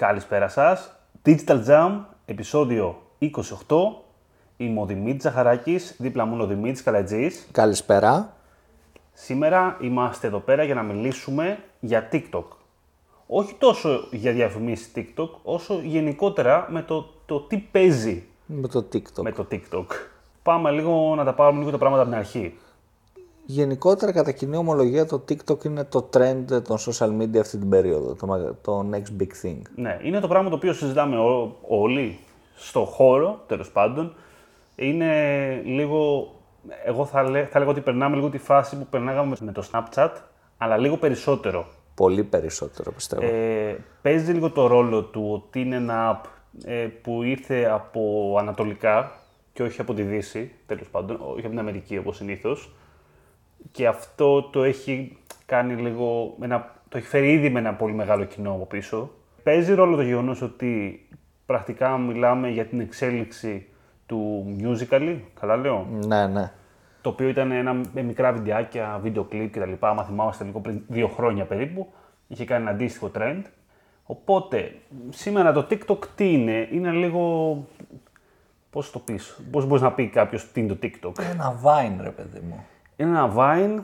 Καλησπέρα σας. Digital Jam, επεισόδιο 28. Είμαι ο Δημήτρης Zachαράκης, δίπλα μου είναι ο Δημήτρης Καλατζής. Καλησπέρα. Σήμερα είμαστε εδώ πέρα για να μιλήσουμε για TikTok. Όχι τόσο για διαφημίσεις TikTok, όσο γενικότερα με το τι παίζει με το TikTok. Πάμε λίγο να τα πάρουμε λίγο τα πράγματα από την αρχή. Γενικότερα, κατά κοινή ομολογία, το TikTok είναι το trend των social media αυτή την περίοδο, το next big thing. Ναι, είναι το πράγμα το οποίο συζητάμε όλοι στο χώρο, τέλος πάντων. Είναι λίγο, εγώ θα λέγω ότι περνάμε λίγο τη φάση που περνάγαμε με το Snapchat, αλλά λίγο περισσότερο. Πολύ περισσότερο, πιστεύω. Παίζει λίγο το ρόλο του ότι είναι ένα app που ήρθε από ανατολικά και όχι από τη Δύση, τέλος πάντων, όχι από την Αμερική όπως συνήθως. Και αυτό το έχει κάνει λίγο, το έχει φέρει ήδη με ένα πολύ μεγάλο κοινό από πίσω. Παίζει ρόλο το γεγονός ότι πρακτικά μιλάμε για την εξέλιξη του musical, καλά λέω. Ναι, ναι. Το οποίο ήταν με μικρά βιντεάκια, βίντεο κλιπ κτλ. Άμα θυμάμαστε λίγο πριν 2 χρόνια περίπου, είχε κάνει ένα αντίστοιχο trend. Οπότε, σήμερα το TikTok τι είναι, είναι λίγο. Πώς το πεις, πώς μπορεί να πει κάποιος τι είναι το TikTok. Ένα Vine, ρε παιδί μου. Είναι ένα Vine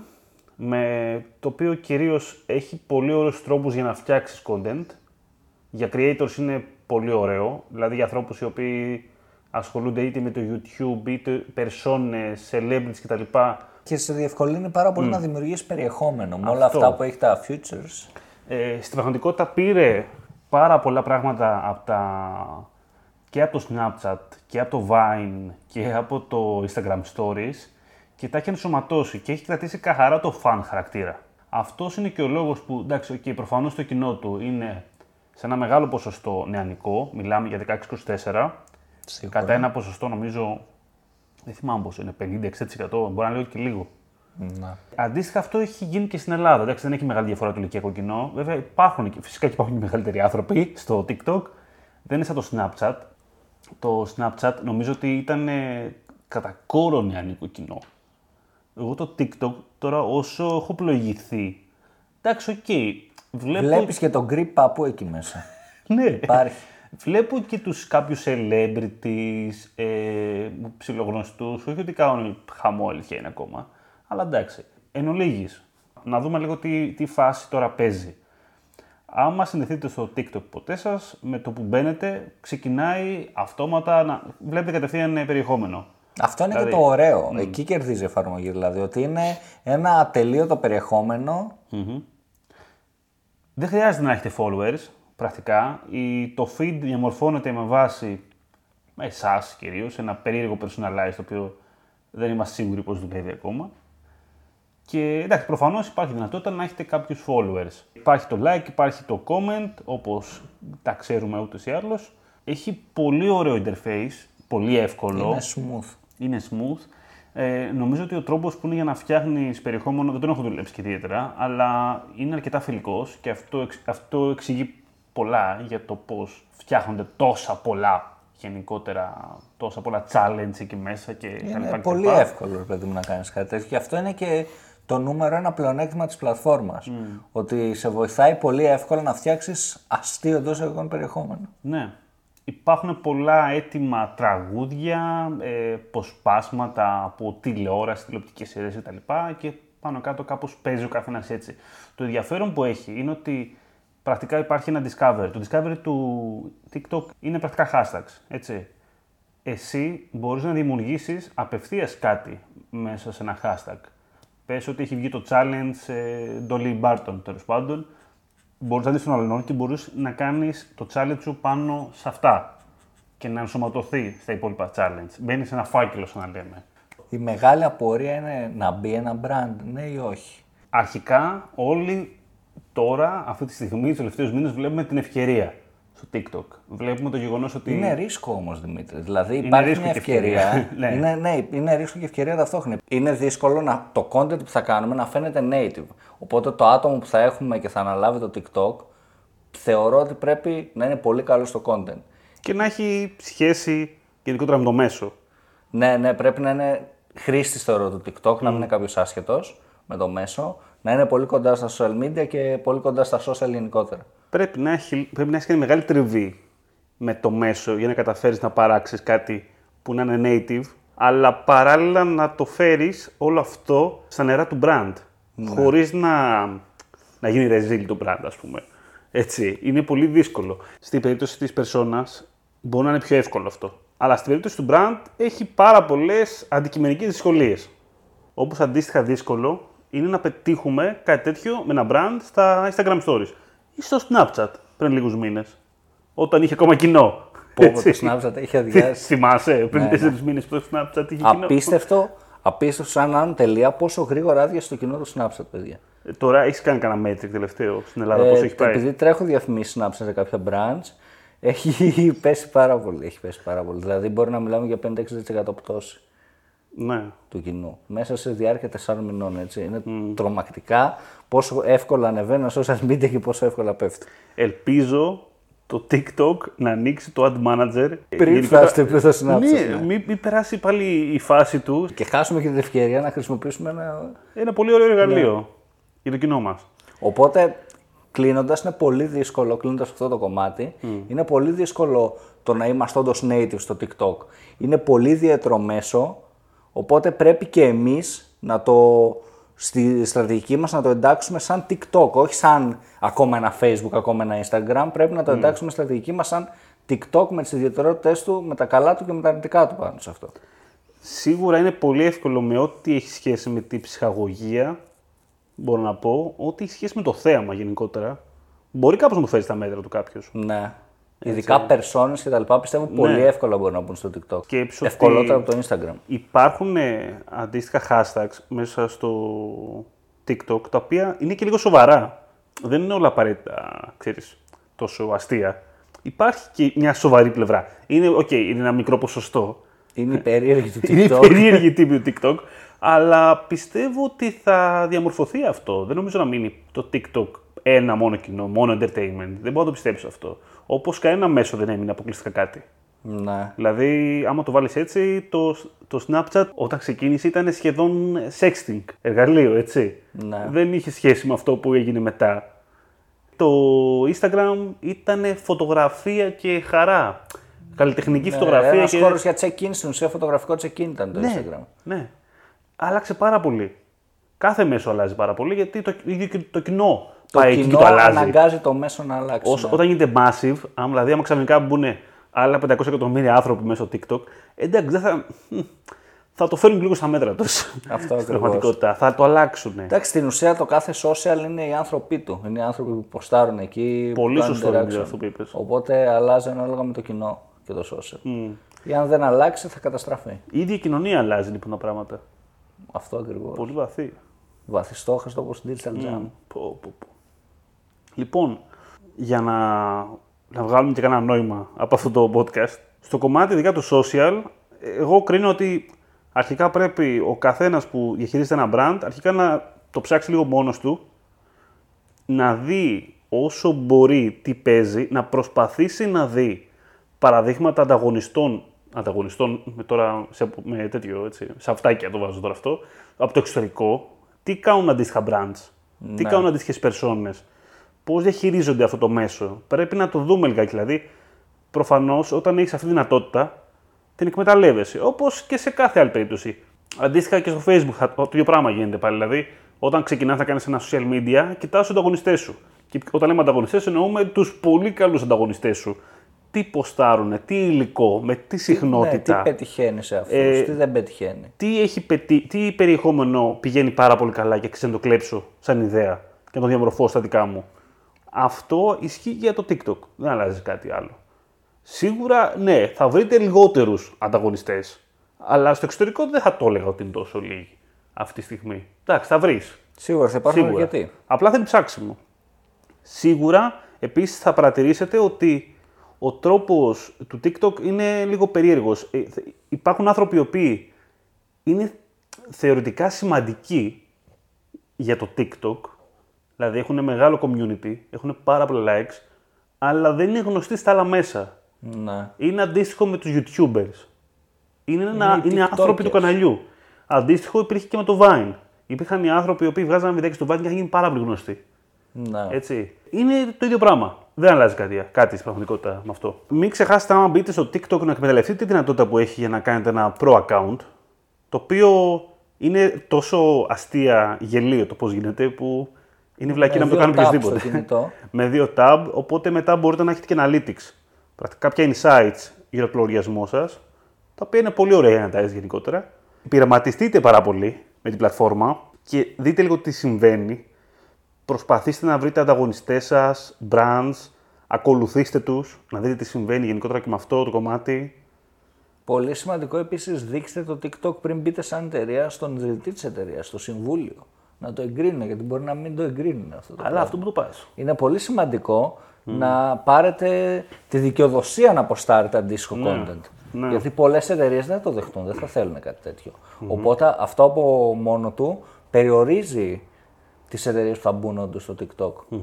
με το οποίο κυρίως έχει πολύ ωραίους τρόπους για να φτιάξεις content. Για creators είναι πολύ ωραίο, δηλαδή για ανθρώπους οι οποίοι ασχολούνται είτε με το YouTube, είτε personas, celebrities κτλ. Και σε διευκολύνει πάρα πολύ να δημιουργείς περιεχόμενο με όλα αυτά που έχει τα futures. Στην πραγματικότητα πήρε πάρα πολλά πράγματα και από το Snapchat και από το Vine και από το Instagram Stories. Και τα έχει ενσωματώσει και έχει κρατήσει καθαρά το fan χαρακτήρα. Αυτός είναι και ο λόγος που, εντάξει, okay, προφανώς το κοινό του είναι σε ένα μεγάλο ποσοστό νεανικό, μιλάμε για 16-24, κατά ένα ποσοστό νομίζω, δεν θυμάμαι πόσο είναι, 50-60%, μπορεί να λέω και λίγο. Να. Αντίστοιχα αυτό έχει γίνει και στην Ελλάδα, εντάξει, δεν έχει μεγάλη διαφορά το ηλικιακό κοινό, βέβαια υπάρχουν, φυσικά και υπάρχουν και μεγαλύτεροι άνθρωποι στο TikTok, δεν είναι σαν το Snapchat. Το Snapchat νομίζω ότι ήταν κατά κόρο νεανικό κοινό. Εγώ το TikTok τώρα όσο έχω πλοηγηθεί. Εντάξει, οκ. Βλέπεις και τον γκρι παππού εκεί μέσα. Ναι. Υπάρχει. Βλέπω και τους κάποιους celebrities, ψιλογνωστούς, όχι ότι κάνουν χαμό, αλήθεια είναι ακόμα. Αλλά εντάξει, εν ολίγης, να δούμε λίγο τι φάση τώρα παίζει. Άμα συνδεθείτε στο TikTok ποτέ σας, με το που μπαίνετε, ξεκινάει αυτόματα να βλέπετε κατευθείαν περιεχόμενο. Αυτό είναι δηλαδή, και το ωραίο. Mm. Εκεί κερδίζει η εφαρμογή, δηλαδή, ότι είναι ένα ατελείωτο περιεχόμενο. Mm-hmm. Δεν χρειάζεται να έχετε followers, πρακτικά. Το feed διαμορφώνεται με βάση εσάς κυρίως, ένα περίεργο personalized, το οποίο δεν είμαστε σίγουροι πώς δουλεύει ακόμα. Και εντάξει, προφανώς υπάρχει δυνατότητα να έχετε κάποιους followers. Υπάρχει το like, υπάρχει το comment, όπως τα ξέρουμε ούτως ή άλλως. Έχει πολύ ωραίο interface. Πολύ εύκολο. Είναι smooth. Νομίζω ότι ο τρόπος που είναι για να φτιάχνεις περιεχόμενο, δεν τον έχω δουλέψει και ιδιαίτερα, αλλά είναι αρκετά φιλικός και αυτό εξηγεί πολλά για το πώς φτιάχνονται τόσα πολλά γενικότερα, τόσα πολλά challenge εκεί μέσα και τα λοιπά. Είναι πολύ εύκολο, παιδί μου, να κάνεις κάτι τέτοιο. Και αυτό είναι και το νούμερο ένα πλεονέκτημα της πλατφόρμας. Mm. Ότι σε βοηθάει πολύ εύκολα να φτιάξεις αστείο εντός εγωγικών περιεχόμενο. Ναι. Υπάρχουν πολλά έτοιμα τραγούδια, αποσπάσματα από τηλεόραση, τηλεοπτικές σειρές κτλ. Και πάνω κάτω κάπως παίζει ο καθένας έτσι. Το ενδιαφέρον που έχει είναι ότι πρακτικά υπάρχει ένα discover. Το discover του TikTok είναι πρακτικά hashtags, έτσι. Εσύ μπορείς να δημιουργήσεις απευθείας κάτι μέσα σε ένα hashtag. Πες ότι έχει βγει το challenge Dolly Parton, τέλος πάντων. Μπορείς να δεις τον αλληνών και μπορείς να κάνεις το challenge σου πάνω σε αυτά και να ενσωματωθεί στα υπόλοιπα challenge. Μπαίνει σε ένα φάκελο, σαν να λέμε. Η μεγάλη απορία είναι να μπει ένα brand, ναι ή όχι. Αρχικά όλοι τώρα, αυτή τη στιγμή, τους τελευταίους μήνες, βλέπουμε την ευκαιρία στο TikTok. Βλέπουμε το γεγονός ότι. Είναι ρίσκο όμως, Δημήτρη. Δηλαδή υπάρχει μια ευκαιρία. Είναι ρίσκο και ευκαιρία ταυτόχρονα. Είναι δύσκολο το content που θα κάνουμε να φαίνεται native. Οπότε το άτομο που θα έχουμε και θα αναλάβει το TikTok θεωρώ ότι πρέπει να είναι πολύ καλό στο content. Και να έχει σχέση γενικότερα με το μέσο. Ναι, ναι, πρέπει να είναι χρήστης θεωρώ του TikTok, να μην είναι κάποιος άσχετος με το μέσο, να είναι πολύ κοντά στα social media και πολύ κοντά στα social γενικότερα. πρέπει να έχεις και μεγάλη τριβή με το μέσο για να καταφέρεις να παράξεις κάτι που να είναι native, αλλά παράλληλα να το φέρεις όλο αυτό στα νερά του brand, ναι, χωρίς να γίνει ρεζίλ το brand, ας πούμε. Έτσι, είναι πολύ δύσκολο. Στην περίπτωση της περσόνας μπορεί να είναι πιο εύκολο αυτό. Αλλά στην περίπτωση του brand έχει πάρα πολλές αντικειμενικές δυσκολίες. Όπως αντίστοιχα δύσκολο είναι να πετύχουμε κάτι τέτοιο με ένα brand στα Instagram Stories ή στο Snapchat πριν λίγους μήνες, όταν είχε ακόμα κοινό. Πόβο το Snapchat είχε αδειάσει. Θυμάσαι, πριν 4 μήνες που το Snapchat είχε κοινό. Απίστευτο σαν να είναι τελεία πόσο γρήγορα άδειασε το κοινό του Snapchat, παιδιά. Τώρα έχεις κάνει κανένα metric τελευταίο στην Ελλάδα, πόσο έχει πάει? Επειδή τρέχω διαφημίσεις Snapchat σε κάποια brands, έχει πέσει πάρα πολύ. Δηλαδή μπορεί να μιλάμε για 5-6% πτώση, ναι, του κοινού μέσα σε διάρκεια 4 μηνών. Έτσι. Είναι τρομακτικά πόσο εύκολα ανεβαίνουν στα social media και πόσο εύκολα πέφτουν. Ελπίζω το TikTok να ανοίξει το ad manager πριν φτάσετε πιο στο Snapchat. Μην περάσει πάλι η φάση του και χάσουμε και την ευκαιρία να χρησιμοποιήσουμε ένα πολύ ωραίο εργαλείο, ναι, για το κοινό μας. Οπότε κλείνοντας, είναι πολύ δύσκολο, κλείνοντας αυτό το κομμάτι, είναι πολύ δύσκολο το να είμαστε όντως native στο TikTok. Είναι πολύ ιδιαίτερο μέσο, οπότε πρέπει και εμείς να το, στη στρατηγική μας να το εντάξουμε σαν TikTok, όχι σαν ακόμα ένα Facebook, ακόμα ένα Instagram. Πρέπει να το εντάξουμε στη στρατηγική μας σαν TikTok με τις ιδιαιτερότητες του, με τα καλά του και με τα αρνητικά του πάνω σε αυτό. Σίγουρα είναι πολύ εύκολο με ό,τι έχει σχέση με την ψυχαγωγία. Μπορώ να πω ότι έχει σχέση με το θέαμα γενικότερα. Μπορεί κάπως να του φέρει τα μέτρα του κάποιο. Ναι. Έτσι. Ειδικά περσόνες και τα λοιπά πιστεύω, ναι, πολύ εύκολα μπορούν να μπουν στο TikTok. Ευκολότερα από το Instagram. Υπάρχουν αντίστοιχα hashtags μέσα στο TikTok τα οποία είναι και λίγο σοβαρά. Δεν είναι όλα απαραίτητα, ξέρεις, τόσο αστεία. Υπάρχει και μια σοβαρή πλευρά. Είναι, είναι ένα μικρό ποσοστό. Είναι η περίεργη του TikTok. Αλλά πιστεύω ότι θα διαμορφωθεί αυτό. Δεν νομίζω να μείνει το TikTok ένα μόνο κοινό, μόνο entertainment. Δεν μπορώ να το πιστέψω αυτό. Όπως κανένα μέσο δεν έμεινε αποκλειστικά κάτι. Ναι. Δηλαδή, άμα το βάλεις έτσι, το Snapchat όταν ξεκίνησε ήταν σχεδόν sexting εργαλείο, έτσι. Ναι. Δεν είχε σχέση με αυτό που έγινε μετά. Το Instagram ήταν φωτογραφία και χαρά. Καλλιτεχνική φωτογραφία. Ένας χώρος για check-in, στην ουσία φωτογραφικό check-in ήταν το Instagram. Ναι. Άλλαξε πάρα πολύ. Κάθε μέσο αλλάζει πάρα πολύ, γιατί το κοινό πάει εκεί και το αλλάζει. Αναγκάζει το μέσο να αλλάξει. Όταν γίνεται massive, δηλαδή άμα ξαφνικά μπουν άλλα 500 εκατομμύρια άνθρωποι μέσω TikTok, εντάξει, θα το φέρουν λίγο στα μέτρα τους. Αυτό στην πραγματικότητα. Θα το αλλάξουν. Εντάξει, στην ουσία το κάθε social είναι οι άνθρωποι του. Είναι οι άνθρωποι που ποστάρουν εκεί. Πολύ σωστό είναι αυτό που είπες. Οπότε αλλάζει ανάλογα με το κοινό και το social. Ή αν δεν αλλάξει, θα καταστραφεί. Η ίδια η κοινωνία αλλάζει λοιπόν τα πράγματα. Αυτό ακριβώς. Πολύ βαθύ. Βαθιστόχαστο όπως το Digital Jam. Λοιπόν, για να βγάλουμε και κανένα νόημα από αυτό το podcast, στο κομμάτι ειδικά του social, εγώ κρίνω ότι αρχικά πρέπει ο καθένας που διαχειρίζεται ένα brand αρχικά να το ψάξει λίγο μόνος του, να δει όσο μπορεί τι παίζει, να προσπαθήσει να δει παραδείγματα ανταγωνιστών, τώρα με τέτοιο, έτσι, σε αυτάκια το βάζω τώρα αυτό, από το εξωτερικό, τι κάνουν αντίστοιχα brands, τι κάνουν αντίστοιχες περσόνες, πώς διαχειρίζονται αυτό το μέσο. Πρέπει να το δούμε λιγάκι, δηλαδή, προφανώς όταν έχεις αυτή τη δυνατότητα, την εκμεταλλεύεσαι, όπως και σε κάθε άλλη περίπτωση. Αντίστοιχα και στο Facebook, το ίδιο πράγμα γίνεται πάλι, δηλαδή, όταν ξεκινάς να κάνεις ένα social media, κοιτάς τους ανταγωνιστές σου. Και όταν λέμε ανταγωνιστές, εννοούμε τους πολύ καλούς ανταγωνιστές σου. Τι ποστάρουνε, τι υλικό, με τι συχνότητα. Τι πετυχαίνει σε αυτούς, τι δεν πετυχαίνει. Τι περιεχόμενο πηγαίνει πάρα πολύ καλά και ξέρω να το κλέψω σαν ιδέα και να το διαμορφώσω στα δικά μου. Αυτό ισχύει για το TikTok. Δεν αλλάζει κάτι άλλο. Σίγουρα, ναι, θα βρείτε λιγότερους ανταγωνιστές. Αλλά στο εξωτερικό δεν θα το έλεγα ότι είναι τόσο λίγοι αυτή τη στιγμή. Εντάξει, θα βρεις. Σίγουρα θα υπάρχουν αρκετοί. Απλά θέλει ψάξιμο. Σίγουρα, επίσης, θα παρατηρήσετε ότι ο τρόπος του TikTok είναι λίγο περίεργος. Υπάρχουν άνθρωποι οι οποίοι είναι θεωρητικά σημαντικοί για το TikTok, δηλαδή έχουν μεγάλο community, έχουν πάρα πολλά likes, αλλά δεν είναι γνωστοί στα άλλα μέσα. Ναι. Είναι αντίστοιχο με τους YouTubers. Είναι άνθρωποι του καναλιού. Αντίστοιχο υπήρχε και με το Vine. Υπήρχαν οι άνθρωποι οι οποίοι βγάζαν βιντεάκια στο Vine και είχαν γίνει πάρα πολύ γνωστοί. Ναι. Έτσι. Είναι το ίδιο πράγμα. Δεν αλλάζει κάτι στην πραγματικότητα με αυτό. Μην ξεχάσετε, άμα μπείτε στο TikTok, να εκμεταλλευτείτε τη δυνατότητα που έχει για να κάνετε ένα pro-account, το οποίο είναι τόσο αστεία, γελίο το πώς γίνεται, που είναι βλακή να μην το κάνει οποιοδήποτε. Με 2 tab, οπότε μετά μπορείτε να έχετε και analytics. Κάποια insights για το λογαριασμό σας, τα οποία είναι πολύ ωραία για να τα έχετε γενικότερα. Πειραματιστείτε πάρα πολύ με την πλατφόρμα και δείτε λίγο τι συμβαίνει. Προσπαθήστε να βρείτε ανταγωνιστές σας, brands, ακολουθήστε τους, να δείτε τι συμβαίνει γενικότερα και με αυτό το κομμάτι. Πολύ σημαντικό επίσης, δείξτε το TikTok πριν μπείτε σαν εταιρεία στον ιδρυτή της εταιρείας, στο συμβούλιο. Να το εγκρίνουν, γιατί μπορεί να μην το εγκρίνουν αυτό το πράγμα. Αλλά αυτό που το πας. Είναι πολύ σημαντικό να πάρετε τη δικαιοδοσία να αποστάρετε αντίστοιχο content. Ναι. Γιατί πολλές εταιρείες δεν το δεχτούν, δεν θα θέλουν κάτι τέτοιο. Οπότε αυτό από μόνο του περιορίζει τις εταιρείες που θα μπουν όντως στο TikTok.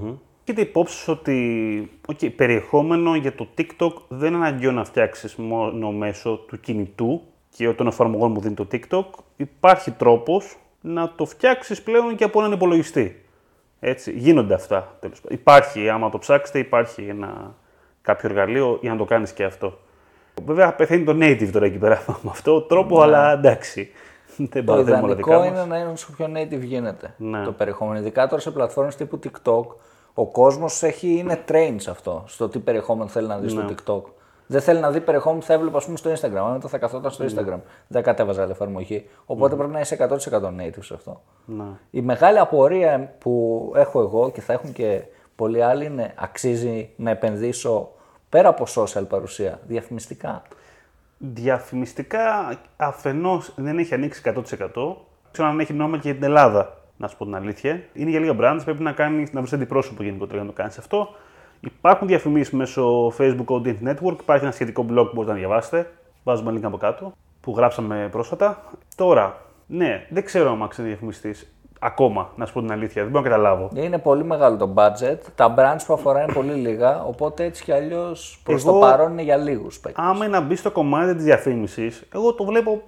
Έχετε υπόψη ότι περιεχόμενο για το TikTok δεν είναι αναγκαίο να φτιάξεις μόνο μέσω του κινητού και των εφαρμογών που δίνει το TikTok. Υπάρχει τρόπος να το φτιάξεις πλέον και από έναν υπολογιστή. Έτσι, γίνονται αυτά τέλος πάντων. Υπάρχει, άμα το ψάξετε, υπάρχει κάποιο εργαλείο για να το κάνεις και αυτό. Βέβαια, πεθαίνει το native τώρα εκεί πέρα με αυτό τρόπο, αλλά εντάξει. Το ιδανικό είναι να είναι όσο πιο native γίνεται το περιεχόμενο. Ειδικά τώρα σε πλατφόρμες τύπου TikTok, ο κόσμος είναι trained σε αυτό, στο τι περιεχόμενο θέλει να δει στο TikTok. Δεν θέλει να δει περιεχόμενο που θα έβλεπε στο Instagram. Αν μετά θα καθόταν στο Instagram, δεν κατέβαζα άλλη εφαρμογή. Οπότε πρέπει να είσαι 100% native σε αυτό. Η μεγάλη απορία που έχω εγώ και θα έχουν και πολλοί άλλοι είναι: αξίζει να επενδύσω πέρα από social παρουσία, διαφημιστικά? Διαφημιστικά αφενός δεν έχει ανοίξει 100%. Ξέρω αν έχει νόημα και για την Ελλάδα, να σου πω την αλήθεια. Είναι για λίγα brands, πρέπει να βρεις αντιπρόσωπο γενικότερα για να το κάνεις αυτό. Υπάρχουν διαφημίσεις μέσω Facebook Audience Network, υπάρχει ένα σχετικό blog που μπορείτε να διαβάσετε. Βάζουμε link από κάτω, που γράψαμε πρόσφατα. Τώρα, ναι, δεν ξέρω αν αξίζει διαφημιστής ακόμα, να σου πω την αλήθεια, δεν μπορώ να καταλάβω. Είναι πολύ μεγάλο το budget, τα brands που αφορά είναι πολύ λίγα, οπότε έτσι κι αλλιώς προς το παρόν είναι για λίγους παίκτες. Άμα να μπει στο κομμάτι της διαφήμισης, εγώ το βλέπω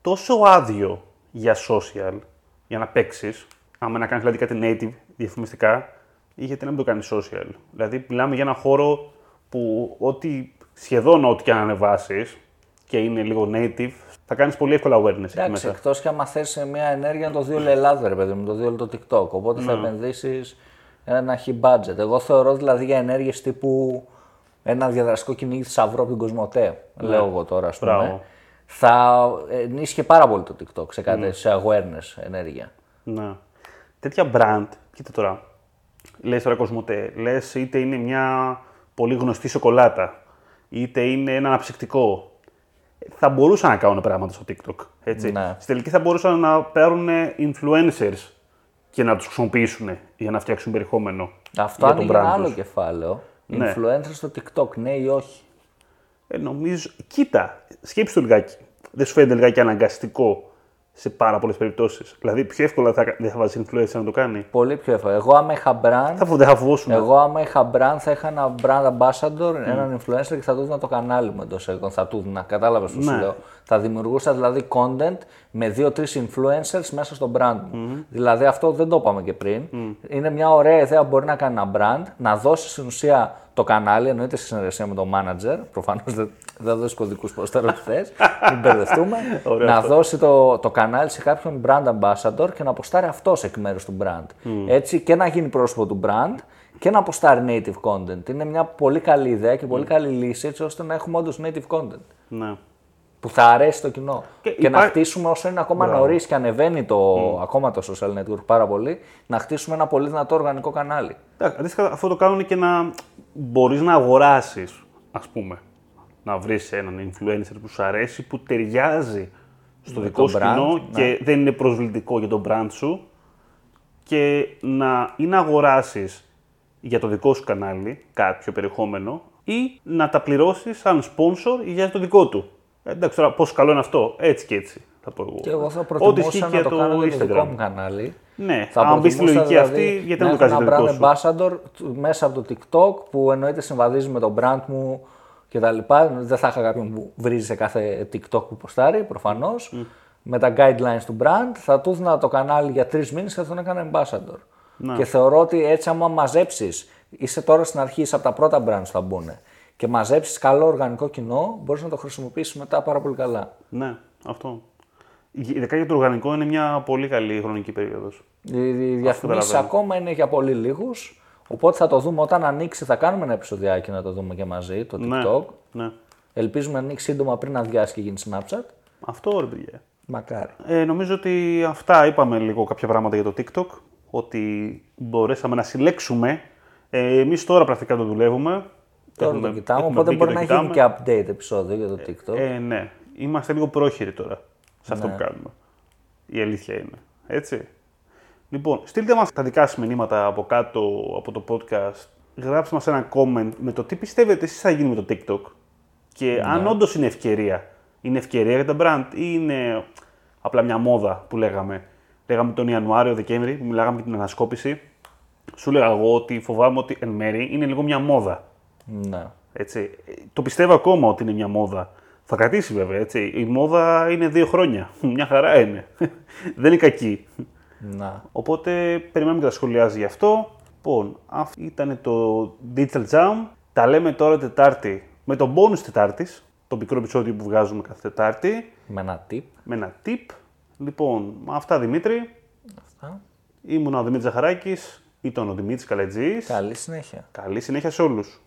τόσο άδειο για social, για να παίξεις, άμα να κάνεις δηλαδή κάτι native διαφημιστικά, ή γιατί να μην το κάνεις social. Δηλαδή, μιλάμε για ένα χώρο που σχεδόν ό,τι και αν ανεβάσεις και είναι λίγο native, θα κάνεις πολύ εύκολα awareness. Εντάξει, εκτός και άμα θες μια ενέργεια να το δει όλη η Ελλάδα, ρε παιδί μου, το δει όλο το TikTok. Οπότε θα επενδύσεις ένα χι budget. Εγώ θεωρώ δηλαδή για ενέργειες τύπου ένα διαδραστικό κυνήγι θησαυρού από την Κοσμοτέ, λέω εγώ τώρα, ας πούμε. Μπράβο. Θα ενίσχυε πάρα πολύ το TikTok σε κάτι σε awareness ενέργεια. Ναι. Τέτοια brand, κοίτα τώρα. Λες τώρα Κοσμοτέ, λες είτε είναι μια πολύ γνωστή σοκολάτα, είτε είναι ένα αναψυκτικό. Θα μπορούσαν να κάνουν πράγματα στο TikTok. Έτσι. Ναι. Στη τελική θα μπορούσαν να παίρνουν influencers και να τους χρησιμοποιήσουν για να φτιάξουν περιεχόμενο. Αυτό ανοίγει ένα άλλο κεφάλαιο. Ναι. Influencers στο TikTok, ναι ή όχι? Νομίζω. Κοίτα, σκέψου το λιγάκι. Δεν σου φαίνεται λιγάκι αναγκαστικό σε πάρα πολλές περιπτώσεις? Δηλαδή, πιο εύκολα δεν θα βάζει influencer να το κάνει. Πολύ πιο εύκολα. Εγώ, άμα είχα brand, θα είχα ένα brand ambassador, έναν influencer και θα του δίνα το κανάλι μου εντός εικόνων. Θα του δίνα, κατάλαβες που σου λέω. Θα δημιουργούσα δηλαδή content με 2-3 influencers μέσα στο brand μου. Δηλαδή, αυτό δεν το είπαμε και πριν. Είναι μια ωραία ιδέα που μπορεί να κάνει ένα brand, να δώσει στην ουσία το κανάλι, εννοείται στη συνεργασία με τον manager. Προφανώς δεν δώσει κωδικούς πώς τώρα που θες, μην μπερδευτούμε. Να δώσει το κανάλι σε κάποιον brand ambassador και να αποστάρει αυτός εκ μέρους του brand. Έτσι και να γίνει πρόσωπο του brand και να αποστάρει native content. Είναι μια πολύ καλή ιδέα και πολύ καλή λύση, έτσι ώστε να έχουμε όντως native content. Ναι. Που θα αρέσει το κοινό. Και να χτίσουμε όσο είναι ακόμα νωρίς και ανεβαίνει ακόμα το social network πάρα πολύ, να χτίσουμε ένα πολύ δυνατό οργανικό κανάλι. Αντίστοιχα, αυτό το κάνουν και να μπορείς να αγοράσεις, ας πούμε. Να βρεις έναν influencer που σου αρέσει, που ταιριάζει στο δικό σου κοινό και δεν είναι προσβλητικό για τον brand σου και να αγοράσεις για το δικό σου κανάλι κάποιο περιεχόμενο ή να τα πληρώσεις σαν sponsor για το δικό του. Εντάξει, τώρα πόσο καλό είναι αυτό, έτσι και έτσι θα πω εγώ. Και εγώ θα προτιμούσα να το κάνω για το δικό μου κανάλι. Ναι, αν μπει στη λογική δηλαδή, αυτή, γιατί να το κάνεις δικό σου. Ένα brand ambassador μέσα από το TikTok που εννοείται συμβαδίζει με τον brand μου κτλ. Δεν θα είχα κάποιον που βρίζει σε κάθε TikTok που ποστάρει, προφανώς. Με τα guidelines του brand, θα του έδινα το κανάλι για 3 μήνες και θα τον έκανα ambassador. Και θεωρώ ότι έτσι, άμα μαζέψεις είσαι τώρα στην αρχή, είσαι από τα πρώτα brands θα μπουν και μαζέψεις καλό οργανικό κοινό, μπορείς να το χρησιμοποιήσεις μετά πάρα πολύ καλά. Ναι, αυτό. Ειδικά για το οργανικό είναι μια πολύ καλή χρονική περίοδος. Οι διαφημίσεις ακόμα είναι για πολύ λίγους, οπότε θα το δούμε όταν ανοίξει, θα κάνουμε ένα επεισοδιάκι να το δούμε και μαζί, το TikTok. Ναι, ναι. Ελπίζουμε να ανοίξει σύντομα πριν αδειάσει και γίνει Snapchat. Αυτό ρε παιδιά. Μακάρι. Νομίζω ότι αυτά είπαμε λίγο κάποια πράγματα για το TikTok, ότι μπορέσαμε να συλλέξουμε. Εμείς τώρα πρακτικά το δουλεύουμε. Τώρα έχουμε, το κοιτάμε, οπότε μπορεί να γίνει και update επεισόδιο για το TikTok. Ναι, είμαστε λίγο πρόχειροι τώρα σε αυτό που κάνουμε. Η αλήθεια είναι. Έτσι. Λοιπόν, στείλτε μας τα δικά σας μηνύματα από κάτω από το podcast. Γράψτε μας ένα comment με το τι πιστεύετε εσείς θα γίνει με το TikTok. Και αν όντως είναι ευκαιρία. Είναι ευκαιρία για τα brand ή είναι απλά μια μόδα που λέγαμε. Λέγαμε τον Ιανουάριο, Δεκέμβρη, που μιλάγαμε για την ανασκόπηση. Σου έλεγα εγώ ότι φοβάμαι ότι εν μέρει είναι λίγο μια μόδα. Ναι. Έτσι. Το πιστεύω ακόμα ότι είναι μια μόδα. Θα κρατήσει βέβαια. Έτσι. Η μόδα είναι 2 χρόνια. Μια χαρά είναι. Δεν είναι κακή. Να. Οπότε περιμένουμε και τα σχολιάζει γι' αυτό. Λοιπόν, αυτό ήταν το Digital Jam. Τα λέμε τώρα Τετάρτη με τον bonus Τετάρτης. Το μικρό επεισόδιο που βγάζουμε κάθε Τετάρτη. Με ένα tip. Λοιπόν, αυτά Δημήτρη. Αυτά. Ήμουν ο Δημήτρης Ζαχαράκης. Ήταν ο Δημήτρης Καλατζής. Καλή συνέχεια. Καλή συνέχεια σε όλους.